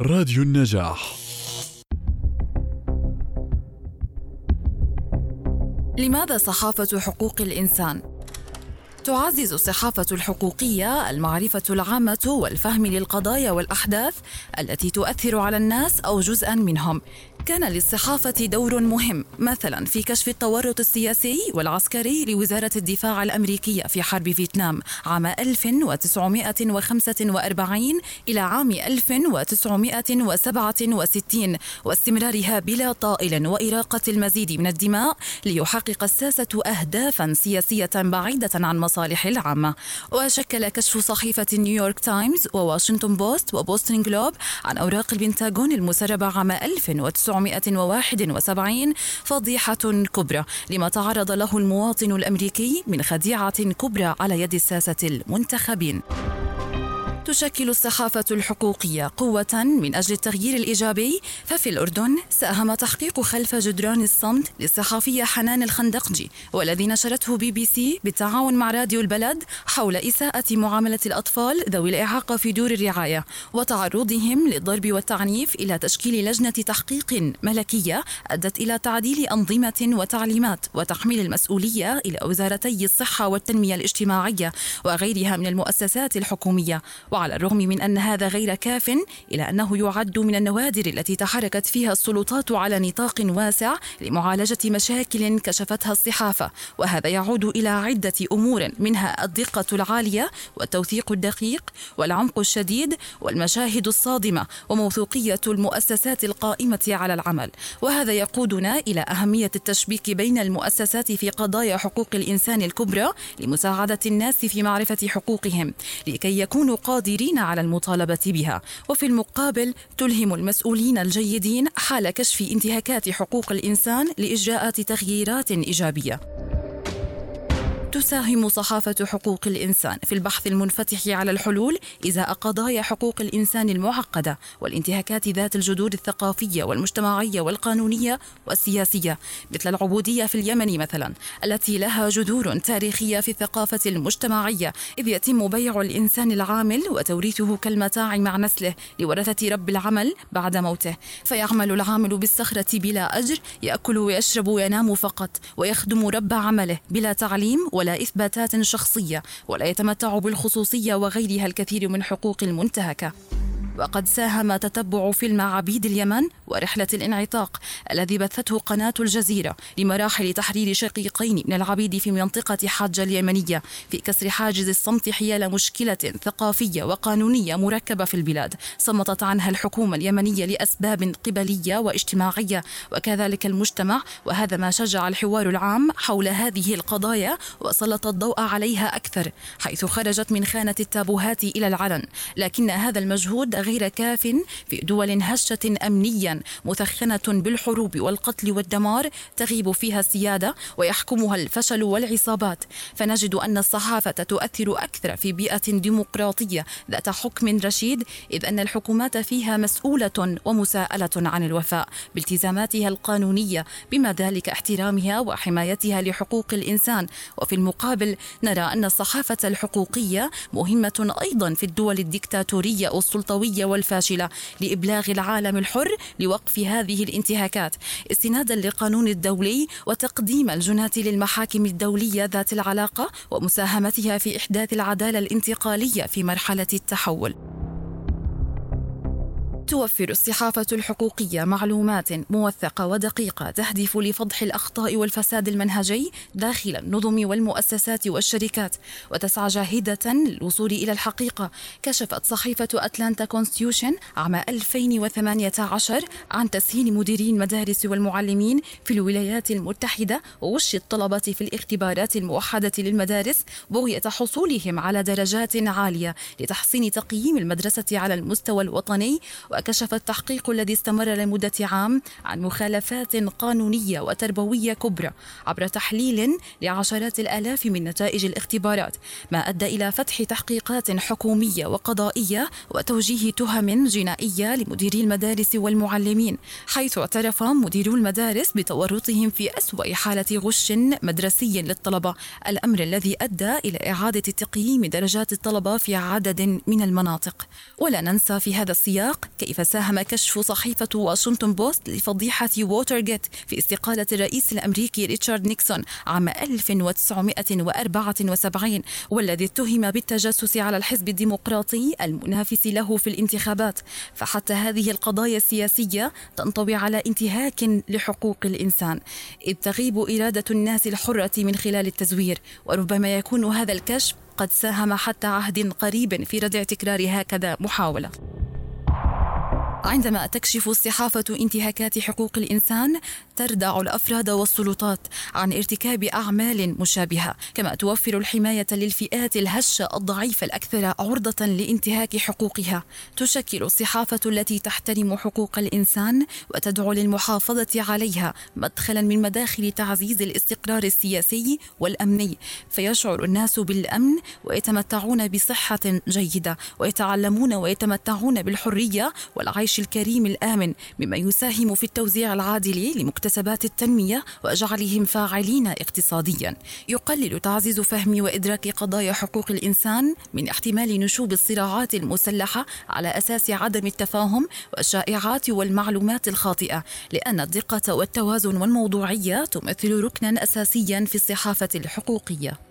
راديو النجاح. لماذا صحافة حقوق الإنسان؟ تعزز الصحافة الحقوقية المعرفة العامة والفهم للقضايا والأحداث التي تؤثر على الناس أو جزءاً منهم. كان للصحافة دور مهم مثلاً في كشف التورط السياسي والعسكري لوزارة الدفاع الأمريكية في حرب فيتنام عام 1945 إلى عام 1967 واستمرارها بلا طائل وإراقة المزيد من الدماء ليحقق الساسة أهدافاً سياسية بعيدة عن مصالح العامة. وشكل كشف صحيفة نيويورك تايمز وواشنطن بوست وبوستن جلوب عن أوراق البنتاغون المسربة عام 1971 فضيحة كبرى لما تعرض له المواطن الأمريكي من خديعة كبرى على يد الساسة المنتخبين. تشكل الصحافة الحقوقية قوة من أجل التغيير الإيجابي، ففي الأردن ساهم تحقيق خلف جدران الصمت للصحفية حنان الخندقجي، والذي نشرته بي بي سي بالتعاون مع راديو البلد حول إساءة معاملة الأطفال ذوي الإعاقة في دور الرعاية وتعرضهم للضرب والتعنيف، إلى تشكيل لجنة تحقيق ملكية أدت إلى تعديل أنظمة وتعليمات وتحميل المسؤولية إلى وزارتي الصحة والتنمية الاجتماعية وغيرها من المؤسسات الحكومية. وعلى الرغم من أن هذا غير كاف، إلى أنه يعد من النوادر التي تحركت فيها السلطات على نطاق واسع لمعالجة مشاكل كشفتها الصحافة، وهذا يعود إلى عدة أمور منها الدقة العالية والتوثيق الدقيق والعمق الشديد والمشاهد الصادمة وموثوقية المؤسسات القائمة على العمل. وهذا يقودنا إلى أهمية التشبيك بين المؤسسات في قضايا حقوق الإنسان الكبرى لمساعدة الناس في معرفة حقوقهم لكي يكونوا قادرين على المطالبة بها، وفي المقابل تلهم المسؤولين الجيدين حال كشف انتهاكات حقوق الإنسان لإجراءات تغييرات إيجابية. تساهم صحافة حقوق الإنسان في البحث المنفتح على الحلول إزاء قضايا حقوق الإنسان المعقدة والانتهاكات ذات الجذور الثقافية والمجتمعية والقانونية والسياسية، مثل العبودية في اليمن مثلا التي لها جذور تاريخية في الثقافة المجتمعية، إذ يتم بيع الإنسان العامل وتوريثه كالمتاع مع نسله لورثة رب العمل بعد موته، فيعمل العامل بالصخرة بلا أجر، يأكل ويشرب وينام فقط، ويخدم رب عمله بلا تعليم ولا إثباتات شخصية، ولا يتمتع بالخصوصية وغيرها الكثير من حقوق المنتهكة. وقد ساهم تتبع فيلم عبيد اليمن ورحلة الانعتاق الذي بثته قناة الجزيرة لمراحل تحرير شقيقين من العبيد في منطقة حجة اليمنية في كسر حاجز الصمت حيال مشكلة ثقافية وقانونية مركبة في البلاد صمتت عنها الحكومة اليمنية لأسباب قبلية واجتماعية وكذلك المجتمع، وهذا ما شجع الحوار العام حول هذه القضايا وسلط الضوء عليها أكثر، حيث خرجت من خانة التابوهات إلى العلن. لكن هذا المجهود غير كاف في دول هشة أمنيا مثخنة بالحروب والقتل والدمار تغيب فيها السيادة ويحكمها الفشل والعصابات، فنجد أن الصحافة تؤثر أكثر في بيئة ديمقراطية ذات حكم رشيد، إذ أن الحكومات فيها مسؤولة ومساءلة عن الوفاء بالتزاماتها القانونية، بما ذلك احترامها وحمايتها لحقوق الإنسان. وفي المقابل نرى أن الصحافة الحقوقية مهمة أيضا في الدول الديكتاتورية والسلطوية والفاشلة لإبلاغ العالم الحر لوقف هذه الانتهاكات استنادا للقانون الدولي، وتقديم الجنات للمحاكم الدولية ذات العلاقة ومساهمتها في إحداث العدالة الانتقالية في مرحلة التحول. توفر الصحافة الحقوقية معلومات موثقة ودقيقة تهدف لفضح الأخطاء والفساد المنهجي داخل النظم والمؤسسات والشركات، وتسعى جاهدة للوصول إلى الحقيقة. كشفت صحيفة أتلانتا كونستيتيوشن عام 2018 عن تسهيل مديري المدارس والمعلمين في الولايات المتحدة ووش الطلبة في الاختبارات الموحدة للمدارس بغية حصولهم على درجات عالية لتحسين تقييم المدرسة على المستوى الوطني. وكشف التحقيق الذي استمر لمدة عام عن مخالفات قانونية وتربوية كبرى عبر تحليل لعشرات الآلاف من نتائج الاختبارات، ما أدى إلى فتح تحقيقات حكومية وقضائية وتوجيه تهم جنائية لمديري المدارس والمعلمين، حيث اعترف مديرو المدارس بتورطهم في أسوأ حالة غش مدرسي للطلبة، الأمر الذي أدى إلى إعادة تقييم درجات الطلبة في عدد من المناطق. ولا ننسى في هذا السياق كيف ساهم كشف صحيفة واشنطن بوست لفضيحة ووترغيت في استقالة الرئيس الأمريكي ريتشارد نيكسون عام 1974، والذي اتهم بالتجسس على الحزب الديمقراطي المنافس له في الانتخابات. فحتى هذه القضايا السياسية تنطوي على انتهاك لحقوق الإنسان، إذ تغيب إرادة الناس الحرة من خلال التزوير. وربما يكون هذا الكشف قد ساهم حتى عهد قريب في ردع تكرار هكذا محاولة. عندما تكشف الصحافة انتهاكات حقوق الإنسان تردع الأفراد والسلطات عن ارتكاب أعمال مشابهة، كما توفر الحماية للفئات الهشة الضعيفة الأكثر عرضة لانتهاك حقوقها. تشكل الصحافة التي تحترم حقوق الإنسان وتدعو للمحافظة عليها مدخلا من مداخل تعزيز الاستقرار السياسي والأمني، فيشعر الناس بالأمن ويتمتعون بصحة جيدة ويتعلمون ويتمتعون بالحرية والعيش الكريم الآمن، مما يساهم في التوزيع العادل لمكتسبات التنمية وجعلهم فاعلين اقتصاديا. يقلل تعزيز فهم وإدراك قضايا حقوق الإنسان من احتمال نشوب الصراعات المسلحة على أساس عدم التفاهم والشائعات والمعلومات الخاطئة، لأن الدقة والتوازن والموضوعية تمثل ركنا أساسيا في الصحافة الحقوقية.